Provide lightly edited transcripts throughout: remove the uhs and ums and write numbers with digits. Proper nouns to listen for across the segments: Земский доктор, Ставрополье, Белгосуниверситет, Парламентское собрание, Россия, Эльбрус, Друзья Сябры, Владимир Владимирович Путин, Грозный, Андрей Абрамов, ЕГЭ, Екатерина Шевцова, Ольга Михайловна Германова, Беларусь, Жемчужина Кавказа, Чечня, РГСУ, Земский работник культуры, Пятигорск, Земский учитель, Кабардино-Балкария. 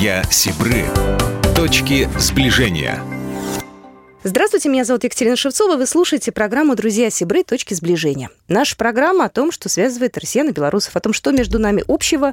Друзья Сябры. Точки сближения. Здравствуйте, меня зовут Екатерина Шевцова. Вы слушаете программу «Друзья Сябры. Точки сближения». Наша программа о том, что связывает россиян и белорусов, о том, что между нами общего,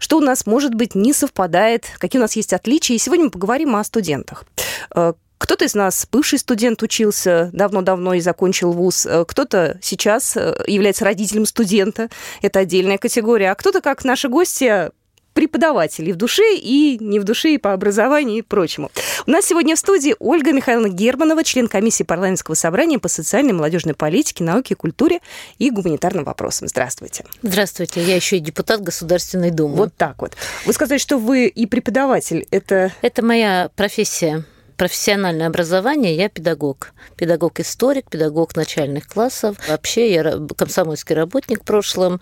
что у нас, может быть, не совпадает, какие у нас есть отличия. И сегодня мы поговорим о студентах. Кто-то из нас, бывший студент, учился давно-давно и закончил вуз. Кто-то сейчас является родителем студента. Это отдельная категория. А кто-то, как наши гости, преподаватель и в душе, и не в душе, и по образованию, и прочему. У нас сегодня в студии Ольга Михайловна Германова, член комиссии Парламентского собрания по социальной и молодежной политике, науке, культуре и гуманитарным вопросам. Здравствуйте. Здравствуйте. Я еще и депутат Государственной Думы. Вот так вот. Вы сказали, что вы и преподаватель. Это моя профессия. Профессиональное образование, я педагог. Педагог-историк, педагог начальных классов. Вообще я комсомольский работник в прошлом,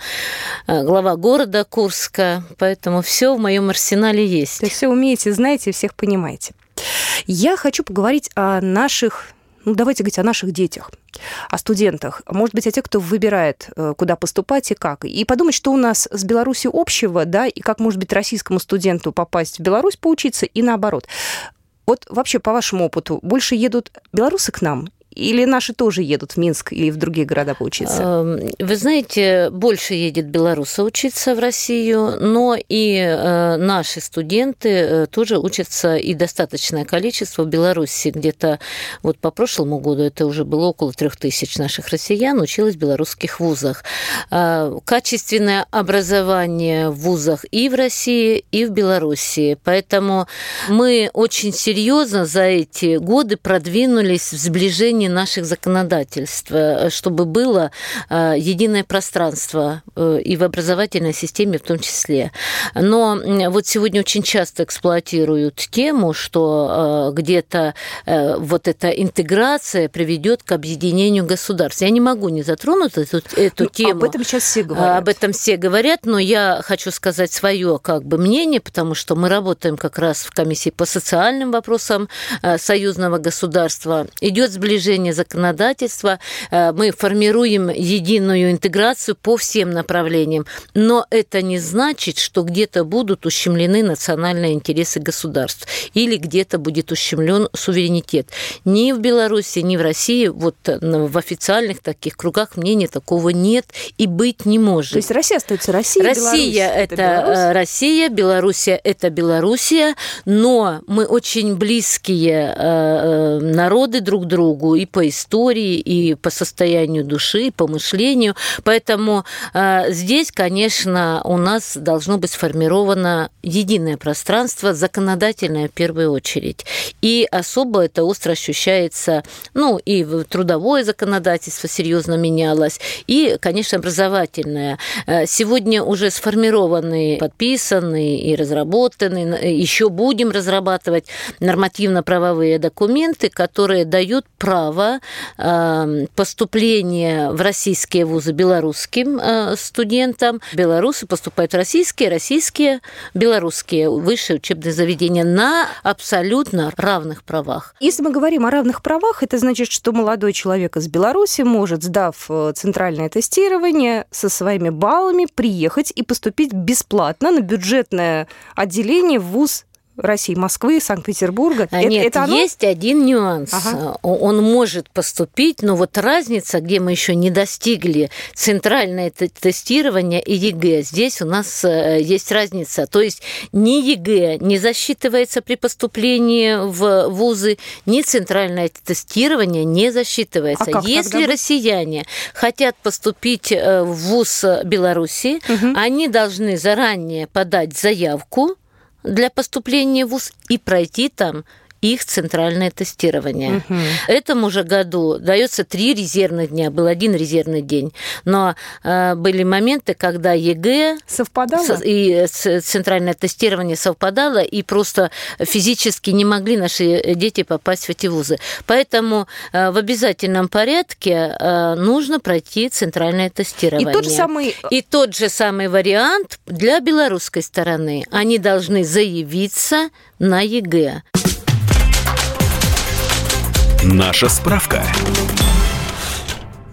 глава города Курска, поэтому все в моем арсенале есть. То есть все умеете, знаете, всех понимаете. Я хочу поговорить о наших, давайте говорить о наших детях, о студентах, может быть, о тех, кто выбирает, куда поступать и как. И подумать, что у нас с Беларусью общего, да, и как, может быть, российскому студенту попасть в Беларусь поучиться и наоборот. Вот вообще, по вашему опыту, больше едут белорусы к нам? Или наши тоже едут в Минск или в другие города поучиться? Вы знаете, больше едет белорусы учиться в Россию, но и наши студенты тоже учатся, и достаточное количество в Беларуси. Где-то вот по прошлому году это уже было около 3000 наших россиян училось в белорусских вузах. Качественное образование в вузах и в России, и в Беларуси. Поэтому мы очень серьезно за эти годы продвинулись в сближении наших законодательств, чтобы было единое пространство и в образовательной системе в том числе. Но вот сегодня очень часто эксплуатируют тему, что где-то вот эта интеграция приведет к объединению государств. Я не могу не затронуть эту тему. Об этом сейчас все говорят. Об этом все говорят, но я хочу сказать свое как бы мнение, потому что мы работаем как раз в комиссии по социальным вопросам союзного государства. Идет сближение законодательства, мы формируем единую интеграцию по всем направлениям. Но это не значит, что где-то будут ущемлены национальные интересы государств или где-то будет ущемлен суверенитет. Ни в Беларуси, ни в России, вот в официальных таких кругах мнения такого нет и быть не может. То есть Россия остается Россией, Россия Беларусь, это Россия, Белоруссия это Белоруссия, но мы очень близкие народы друг к другу и по истории, и по состоянию души, и по мышлению. Поэтому здесь, конечно, у нас должно быть сформировано единое пространство, законодательное в первую очередь. И особо это остро ощущается, и трудовое законодательство серьезно менялось, и, конечно, образовательное. Сегодня уже сформированы, подписаны и разработаны, еще будем разрабатывать нормативно-правовые документы, которые дают право поступления в российские вузы белорусским студентам. Белорусы поступают в российские, белорусские высшие учебные заведения на абсолютно равных правах. Если мы говорим о равных правах, это значит, что молодой человек из Беларуси может, сдав центральное тестирование, со своими баллами приехать и поступить бесплатно на бюджетное отделение в вуз России, Москвы, Санкт-Петербурга. Нет, это есть один нюанс. Ага. Он может поступить, но вот разница, где мы еще не достигли центральное тестирование и ЕГЭ, здесь у нас есть разница. То есть ни ЕГЭ не засчитывается при поступлении в вузы, ни центральное тестирование не засчитывается. Если россияне хотят поступить в вуз Беларуси, угу, они должны заранее подать заявку для поступления в вуз и пройти там их центральное тестирование. Угу. В этом уже году дается 3 резервных дня, был 1 резервный день. Но были моменты, когда ЕГЭ совпадало и центральное тестирование совпадало, и просто физически не могли наши дети попасть в эти вузы. Поэтому в обязательном порядке нужно пройти центральное тестирование. И тот же самый вариант для белорусской стороны. Они должны заявиться на ЕГЭ. Наша справка.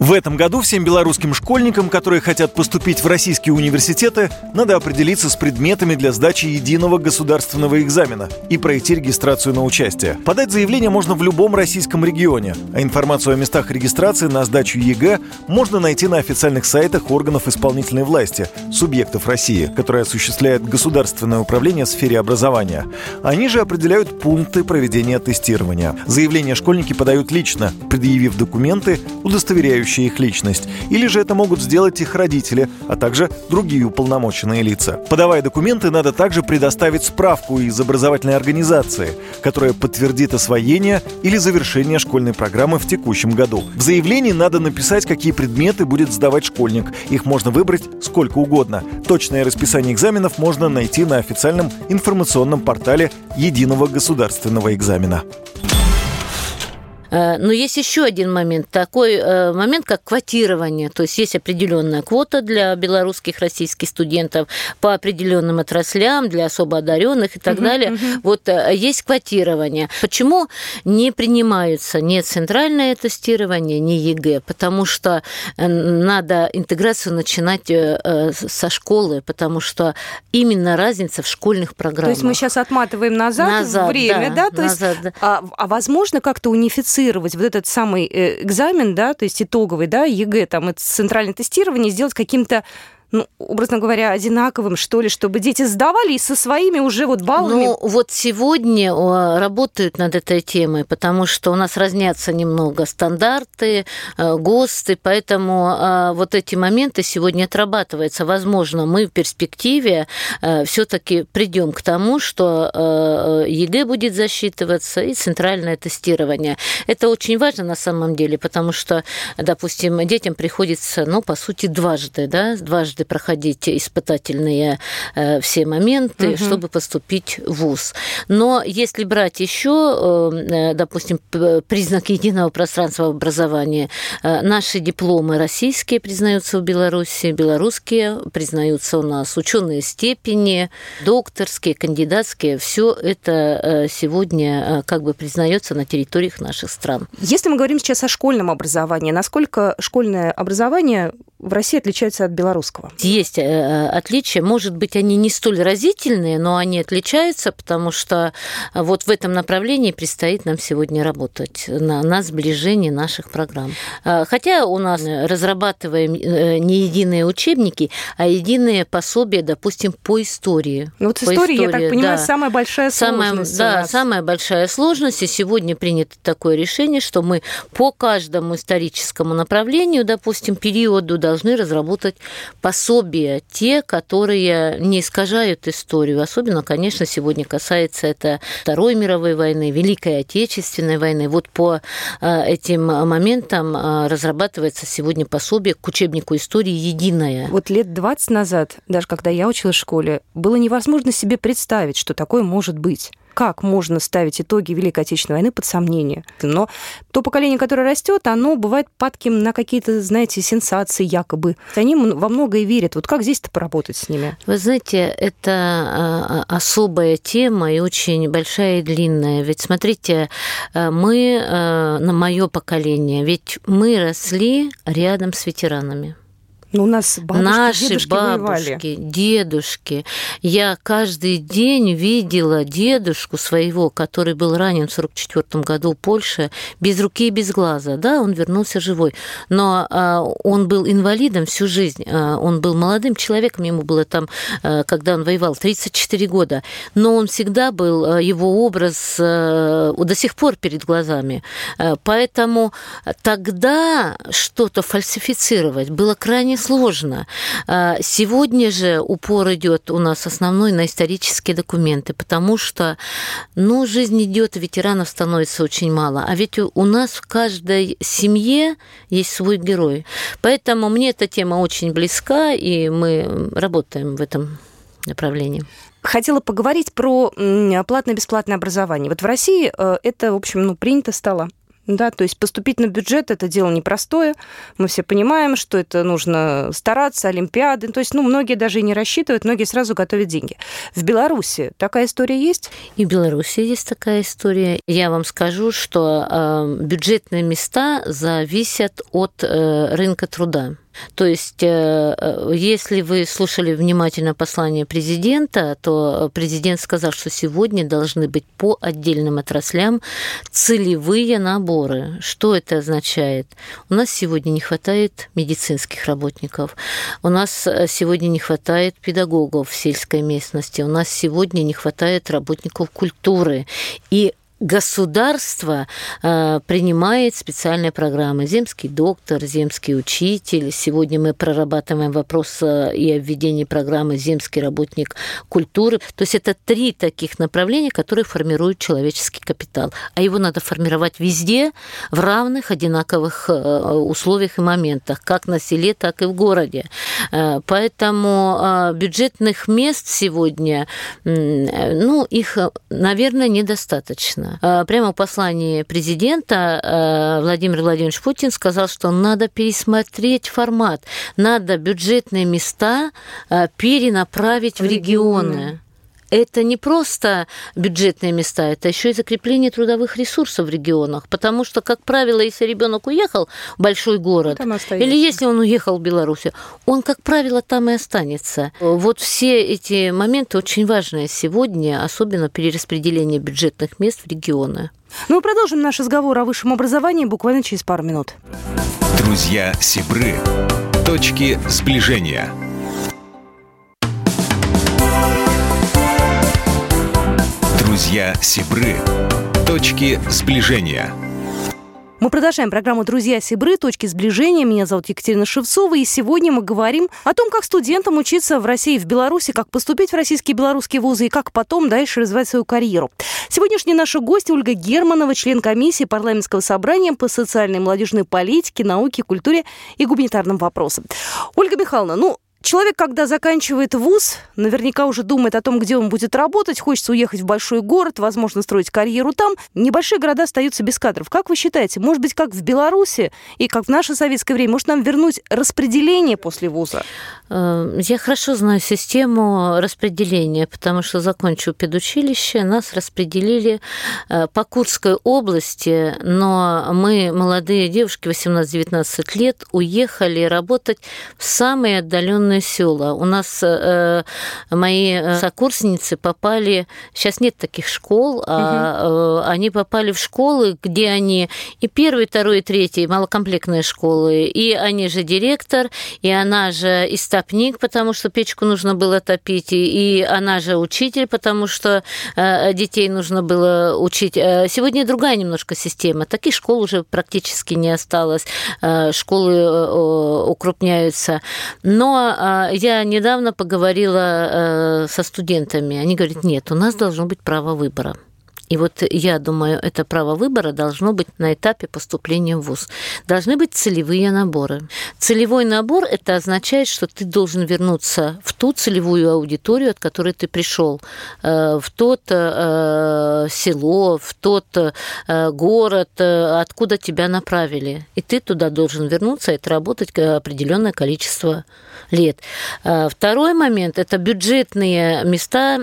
В этом году всем белорусским школьникам, которые хотят поступить в российские университеты, надо определиться с предметами для сдачи единого государственного экзамена и пройти регистрацию на участие. Подать заявление можно в любом российском регионе, а информацию о местах регистрации на сдачу ЕГЭ можно найти на официальных сайтах органов исполнительной власти, субъектов России, которые осуществляют государственное управление в сфере образования. Они же определяют пункты проведения тестирования. Заявление школьники подают лично, предъявив документы, удостоверяющие их личность, или же это могут сделать их родители, а также другие уполномоченные лица. Подавая документы, надо также предоставить справку из образовательной организации, которая подтвердит освоение или завершение школьной программы в текущем году. В заявлении надо написать, какие предметы будет сдавать школьник. Их можно выбрать сколько угодно. Точное расписание экзаменов можно найти на официальном информационном портале единого государственного экзамена. Но есть еще один момент, такой момент, как квотирование. То есть есть определенная квота для белорусских, российских студентов по определенным отраслям, для особо одаренных и так далее. Вот есть квотирование. Почему не принимаются ни центральное тестирование, ни ЕГЭ? Потому что надо интеграцию начинать со школы, потому что именно разница в школьных программах. То есть мы сейчас отматываем назад время, да? То назад, есть, да. А возможно как-то унифицировать вот этот самый экзамен, да, то есть итоговый, да, ЕГЭ, там, это центральное тестирование, сделать каким-то, ну, образно говоря, одинаковым, что ли, чтобы дети сдавали и со своими уже вот баллами. Ну, вот сегодня работают над этой темой, потому что у нас разнятся немного стандарты, ГОСТы, поэтому вот эти моменты сегодня отрабатываются. Возможно, мы в перспективе все-таки придем к тому, что ЕГЭ будет засчитываться и центральное тестирование. Это очень важно на самом деле, потому что, допустим, детям приходится, ну, по сути, дважды проходить испытательные все моменты, чтобы поступить в вуз. Но если брать еще, допустим, признак единого пространства образования, наши дипломы российские признаются в Беларуси, белорусские признаются у нас, ученые степени, докторские, кандидатские, все это сегодня как бы признается на территориях наших стран. Если мы говорим сейчас о школьном образовании, насколько школьное образование в России отличается от белорусского? Есть отличия. Может быть, они не столь разительные, но они отличаются, потому что вот в этом направлении предстоит нам сегодня работать на сближении наших программ. Хотя у нас разрабатываем не единые учебники, а единые пособия, допустим, по истории. Вот с историей, я так понимаю, да, самая большая сложность. Да, самая большая сложность. И сегодня принято такое решение, что мы по каждому историческому направлению, допустим, периоду, должны разработать пособия, те, которые не искажают историю. Особенно, конечно, сегодня касается это Второй мировой войны, Великой Отечественной войны. Вот по этим моментам разрабатывается сегодня пособие к учебнику истории единое. Вот лет 20 назад, даже когда я училась в школе, было невозможно себе представить, что такое может быть. Как можно ставить итоги Великой Отечественной войны под сомнение? Но то поколение, которое растет, оно бывает падким на какие-то, знаете, сенсации якобы. Они во многое верят. Вот как здесь-то поработать с ними? Вы знаете, это особая тема и очень большая и длинная. Ведь, смотрите, мы, на мое поколение, ведь мы росли рядом с ветеранами. Но у нас бабушки, наши дедушки бабушки, дедушки. Я каждый день видела дедушку своего, который был ранен в 1944 году в Польше, без руки и без глаза. Да, он вернулся живой. Но он был инвалидом всю жизнь. Он был молодым человеком, ему было там, когда он воевал, 34 года. Но он всегда был, его образ до сих пор перед глазами. Поэтому тогда что-то фальсифицировать было крайне сложно. Сегодня же упор идет у нас основной на исторические документы, потому что, ну, жизнь идет, ветеранов становится очень мало. А ведь у нас в каждой семье есть свой герой. Поэтому мне эта тема очень близка, и мы работаем в этом направлении. Хотела поговорить про платное-бесплатное образование. Вот в России это, в общем, ну, принято стало. Да, то есть поступить на бюджет – это дело непростое. Мы все понимаем, что это нужно стараться, олимпиады. То есть, ну, многие даже и не рассчитывают, многие сразу готовят деньги. В Беларуси такая история есть? И в Беларуси есть такая история. Я вам скажу, что бюджетные места зависят от рынка труда. То есть, если вы слушали внимательно послание президента, то президент сказал, что сегодня должны быть по отдельным отраслям целевые наборы. Что это означает? У нас сегодня не хватает медицинских работников, у нас сегодня не хватает педагогов в сельской местности, у нас сегодня не хватает работников культуры. И государство принимает специальные программы. Земский доктор, земский учитель. Сегодня мы прорабатываем вопрос и о введении программы «Земский работник культуры». То есть это три таких направления, которые формируют человеческий капитал. А его надо формировать везде, в равных, одинаковых условиях и моментах, как на селе, так и в городе. Поэтому бюджетных мест сегодня, ну, их, наверное, недостаточно. Прямо в послании президента Владимир Владимирович Путин сказал, что надо пересмотреть формат, надо бюджетные места перенаправить в регионы. Это не просто бюджетные места, это еще и закрепление трудовых ресурсов в регионах, потому что, как правило, если ребенок уехал в большой город, или если он уехал в Белоруссию, он, как правило, там и останется. Вот все эти моменты очень важные сегодня, особенно перераспределение бюджетных мест в регионы. Ну, мы продолжим наш разговор о высшем образовании буквально через пару минут. Друзья Сябры. Точки сближения. Друзья Сябры. Точки сближения. Мы продолжаем программу «Друзья Сябры. Точки сближения». Меня зовут Екатерина Шевцова, и сегодня мы говорим о том, как студентам учиться в России и в Беларуси, как поступить в российские и белорусские вузы, и как потом дальше развивать свою карьеру. Сегодняшний наш гость Ольга Германова, член комиссии Парламентского собрания по социальной и молодежной политике, науке, культуре и гуманитарным вопросам. Ольга Михайловна, человек, когда заканчивает вуз, наверняка уже думает о том, где он будет работать, хочется уехать в большой город, возможно, строить карьеру там. Небольшие города остаются без кадров. Как вы считаете, может быть, как в Беларуси и как в наше советское время, может нам вернуть распределение после вуза? Я хорошо знаю систему распределения, потому что, закончив педучилище, нас распределили по Курской области, но мы, молодые девушки, 18-19 лет, уехали работать в самые отдаленные села. У нас мои сокурсницы попали, сейчас нет таких школ, а они попали в школы, где они и первый, второй, и третий, малокомплектные школы, и они же директор, и она же истопник, потому что печку нужно было топить, и она же учитель, потому что детей нужно было учить. Сегодня другая немножко система. Таких школ уже практически не осталось. Школы укрупняются. Но я недавно поговорила со студентами. Они говорят, нет, у нас должно быть право выбора. И вот я думаю, это право выбора должно быть на этапе поступления в вуз. Должны быть целевые наборы. Целевой набор – это означает, что ты должен вернуться в ту целевую аудиторию, от которой ты пришел, в тот село, в тот город, откуда тебя направили. И ты туда должен вернуться и отработать определенное количество лет. Второй момент – это бюджетные места,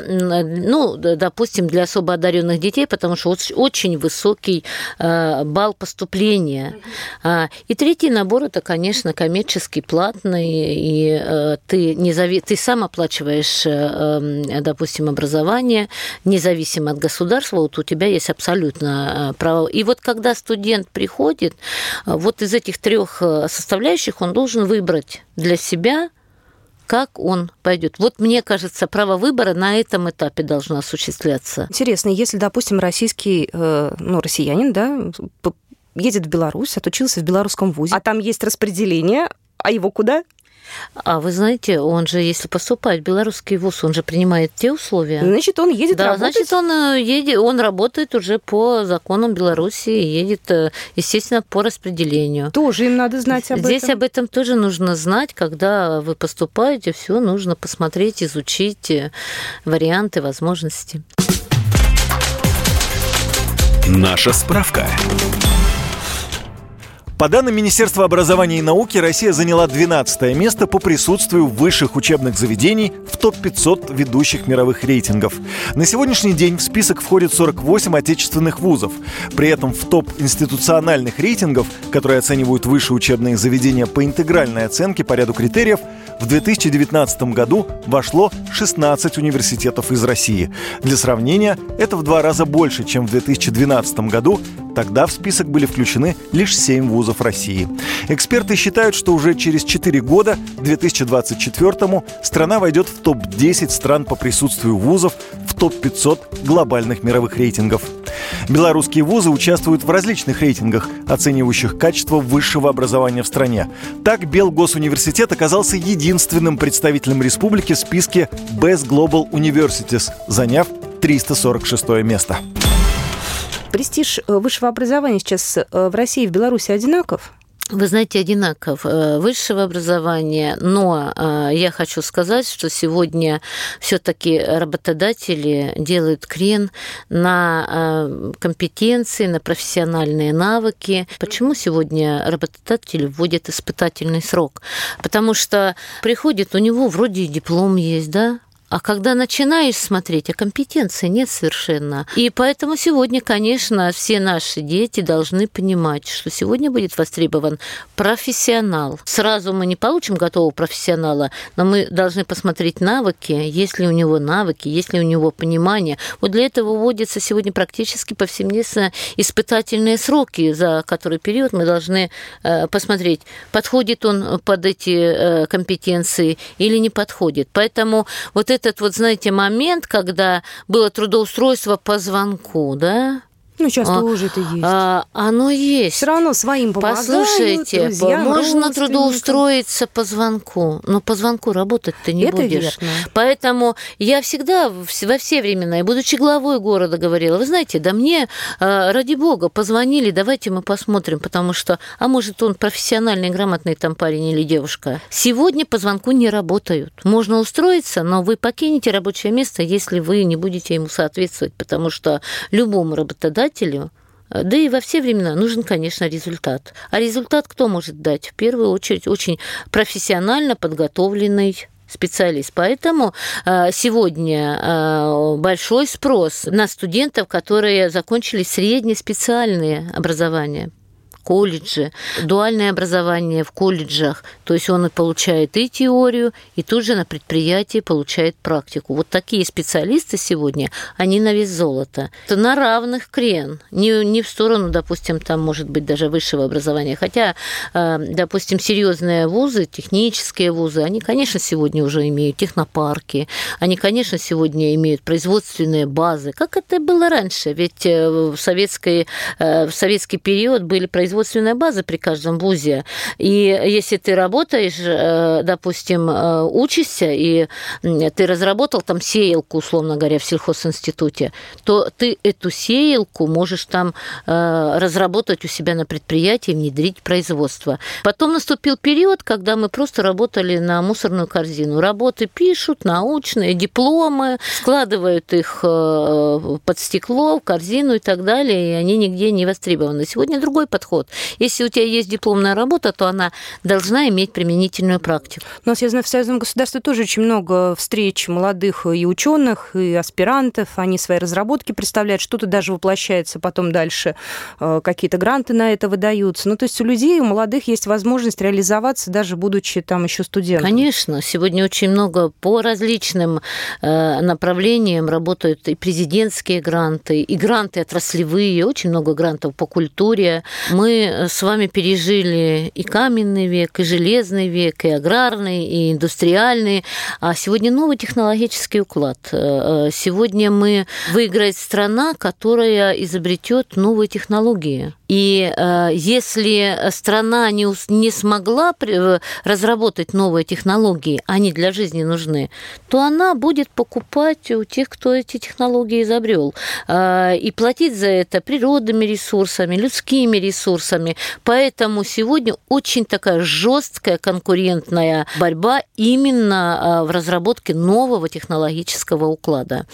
допустим, для особо одаренных детей, потому что очень высокий балл поступления. И третий набор – это, конечно, коммерческий, платный, и ты сам оплачиваешь, допустим, образование, независимо от государства, вот у тебя есть абсолютно право. И вот когда студент приходит, вот из этих трех составляющих он должен выбрать для себя, как он пойдет. Вот, мне кажется, право выбора на этом этапе должно осуществляться. Интересно, если, допустим, россиянин, едет в Беларусь, отучился в белорусском вузе, а там есть распределение, а его куда? А вы знаете, он же, если поступает в белорусский вуз, он же принимает те условия. Значит, он едет работать? Да, значит, он работает уже по законам Беларуси, едет, естественно, по распределению. Тоже им надо знать об этом? Здесь об этом тоже нужно знать, когда вы поступаете, все нужно посмотреть, изучить варианты, возможности. Наша справка. По данным Министерства образования и науки, Россия заняла 12-е место по присутствию высших учебных заведений в топ-500 ведущих мировых рейтингов. На сегодняшний день в список входит 48 отечественных вузов. При этом в топ институциональных рейтингов, которые оценивают высшие учебные заведения по интегральной оценке по ряду критериев, в 2019 году вошло 16 университетов из России. Для сравнения, это в 2 раза больше, чем в 2012 году. Тогда в список были включены лишь 7 вузов России. Эксперты считают, что уже через 4 года, к 2024-му, страна войдет в топ-10 стран по присутствию вузов в топ-500 глобальных мировых рейтингов. Белорусские вузы участвуют в различных рейтингах, оценивающих качество высшего образования в стране. Так, Белгосуниверситет оказался единственным представителем республики в списке Best Global Universities, заняв 346 место. Престиж высшего образования сейчас в России и в Беларуси одинаков? Вы знаете, одинаков высшего образования, но я хочу сказать, что сегодня все-таки работодатели делают крен на компетенции, на профессиональные навыки. Почему сегодня работодатель вводит испытательный срок? Потому что приходит, у него вроде и диплом есть, да? А когда начинаешь смотреть, а компетенции нет совершенно. И поэтому сегодня, конечно, все наши дети должны понимать, что сегодня будет востребован профессионал. Сразу мы не получим готового профессионала, но мы должны посмотреть навыки, есть ли у него навыки, есть ли у него понимание. Вот для этого вводятся сегодня практически повсеместно испытательные сроки, за который период мы должны посмотреть, подходит он под эти компетенции или не подходит. Поэтому вот этот вот, знаете, момент, когда было трудоустройство по звонку, да? Ну, часто уже это есть. Оно есть. Все равно своим помогают. Послушайте, друзья, можно трудоустроиться по звонку, но по звонку работать-то не будешь. Верно. Поэтому я всегда, во все времена, и будучи главой города, говорила, вы знаете, да мне, ради бога, позвонили, давайте мы посмотрим, потому что, а может, он профессиональный, грамотный там парень или девушка. Сегодня по звонку не работают. Можно устроиться, но вы покинете рабочее место, если вы не будете ему соответствовать, потому что любому работодателю, да и во все времена нужен, конечно, результат. А результат кто может дать? В первую очередь, очень профессионально подготовленный специалист. Поэтому сегодня большой спрос на студентов, которые закончили среднеспециальные образования. Колледжи, дуальное образование в колледжах. То есть он получает и теорию, и тут же на предприятии получает практику. Вот такие специалисты сегодня, они на вес золота. Это на равных крен. Не в сторону, допустим, там может быть даже высшего образования. Хотя, допустим, серьезные вузы, технические вузы, они, конечно, сегодня уже имеют технопарки, они, конечно, сегодня имеют производственные базы. Как это было раньше? Ведь в советский период были производственная база при каждом вузе. И если ты работаешь, допустим, учишься, и ты разработал там сеялку, условно говоря, в сельхозинституте, то ты эту сеялку можешь там разработать у себя на предприятии, внедрить в производство. Потом наступил период, когда мы просто работали на мусорную корзину. Работы пишут, научные, дипломы, складывают их под стекло, в корзину и так далее, и они нигде не востребованы. Сегодня другой подход. Если у тебя есть дипломная работа, то она должна иметь применительную практику. У нас, я знаю, в союзном государстве тоже очень много встреч молодых и ученых, и аспирантов. Они свои разработки представляют, что-то даже воплощается потом дальше. Какие-то гранты на это выдаются. Ну, то есть у людей, у молодых есть возможность реализоваться, даже будучи там еще студентом. Конечно. Сегодня очень много по различным направлениям работают и президентские гранты, и гранты отраслевые, очень много грантов по культуре. Мы с вами пережили и каменный век, и железный век, и аграрный, и индустриальный. А сегодня новый технологический уклад. Сегодня мы выиграет страна, которая изобретет новые технологии. И если страна не смогла разработать новые технологии, они для жизни нужны, то она будет покупать у тех, кто эти технологии изобрел, и платить за это природными ресурсами, людскими ресурсами. ресурсами. Поэтому сегодня очень такая жесткая конкурентная борьба именно в разработке нового технологического уклада.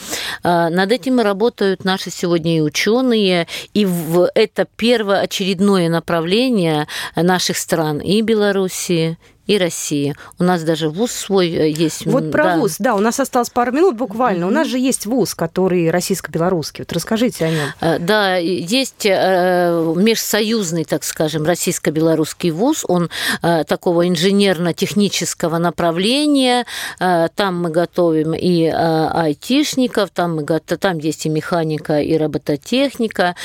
Над этим работают наши сегодня и ученые, и это первоочередное направление наших стран, и Белоруссии, и России. У нас даже вуз свой есть. Вот про вуз, да, у нас осталось пару минут буквально. У нас же есть вуз, который российско-белорусский. Вот расскажите о нем. Да, есть межсоюзный, так скажем, российско-белорусский вуз. Он такого инженерно-технического направления. Там мы готовим и айтишников, там есть и механика, и робототехника.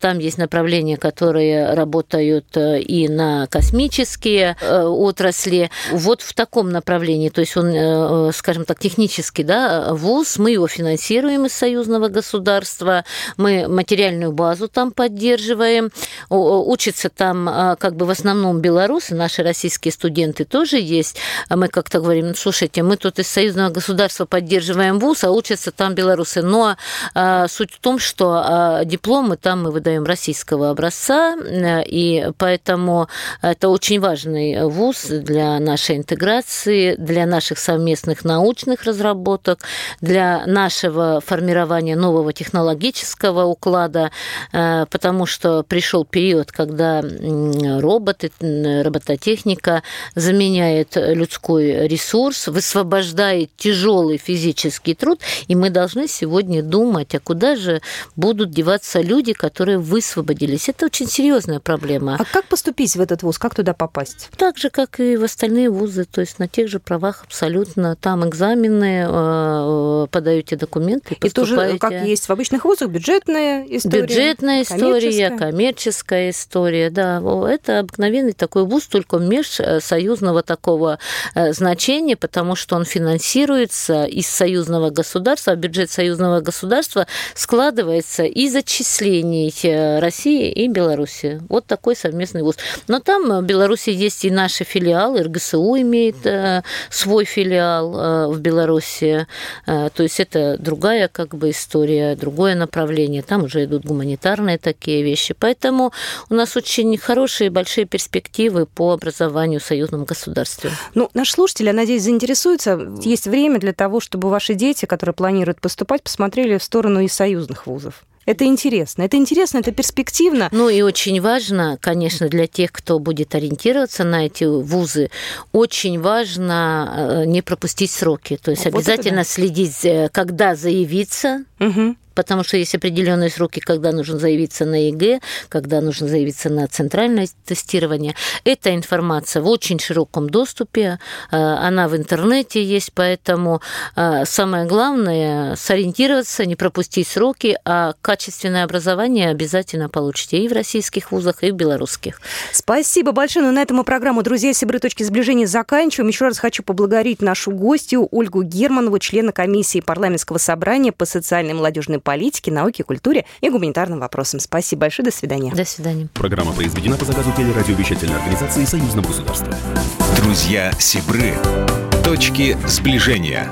Там есть направления, которые работают и на космические отрасли. Вот в таком направлении, то есть он, скажем так, технический, да, вуз, мы его финансируем из союзного государства, мы материальную базу там поддерживаем, учатся там как бы в основном белорусы, наши российские студенты тоже есть, мы как-то говорим, слушайте, мы тут из союзного государства поддерживаем вуз, а учатся там белорусы, но суть в том, что дипломы там мы выдаем российского образца, и поэтому это очень важный вуз для нашей интеграции, для наших совместных научных разработок, для нашего формирования нового технологического уклада, потому что пришел период, когда роботы, робототехника заменяет людской ресурс, высвобождает тяжелый физический труд, и мы должны сегодня думать, а куда же будут деваться люди, которые высвободились. Это очень серьезная проблема. А как поступить в этот вуз? Как туда попасть? Так же, как и в остальные вузы, то есть на тех же правах абсолютно. Там экзамены, подаете документы, поступаете. И тоже, как есть в обычных вузах, бюджетная история. Бюджетная история, коммерческая история, да. Это обыкновенный такой вуз, только межсоюзного такого значения, потому что он финансируется из союзного государства, а бюджет союзного государства складывается из отчислений России и Беларуси. Вот такой совместный вуз. Но там в Беларуси есть и наши филиал, РГСУ имеет свой филиал в Беларуси, то есть это другая как бы история, другое направление, там уже идут гуманитарные такие вещи, поэтому у нас очень хорошие большие перспективы по образованию в союзном государстве. Ну, наш слушатель, я надеюсь, заинтересуется, есть время для того, чтобы ваши дети, которые планируют поступать, посмотрели в сторону и союзных вузов. Это интересно. Это интересно, это перспективно. Ну и очень важно, конечно, для тех, кто будет ориентироваться на эти вузы, очень важно не пропустить сроки. То есть вот обязательно следить, когда заявиться. Угу. Потому что есть определенные сроки, когда нужно заявиться на ЕГЭ, когда нужно заявиться на центральное тестирование. Эта информация в очень широком доступе, она в интернете есть, поэтому самое главное – сориентироваться, не пропустить сроки, а качественное образование обязательно получите и в российских вузах, и в белорусских. Спасибо большое. Но на этом мы программу «Друзья Сябры. Точки сближения» заканчиваем. Еще раз хочу поблагодарить нашу гостью Ольгу Германову, члена комиссии Парламентского собрания по социальной и молодежной политике, науке, культуре и гуманитарным вопросам. Спасибо большое. До свидания. До свидания. Программа произведена по заказу телерадиовещательной организации Союзного государства. Друзья Сябры. Точки сближения.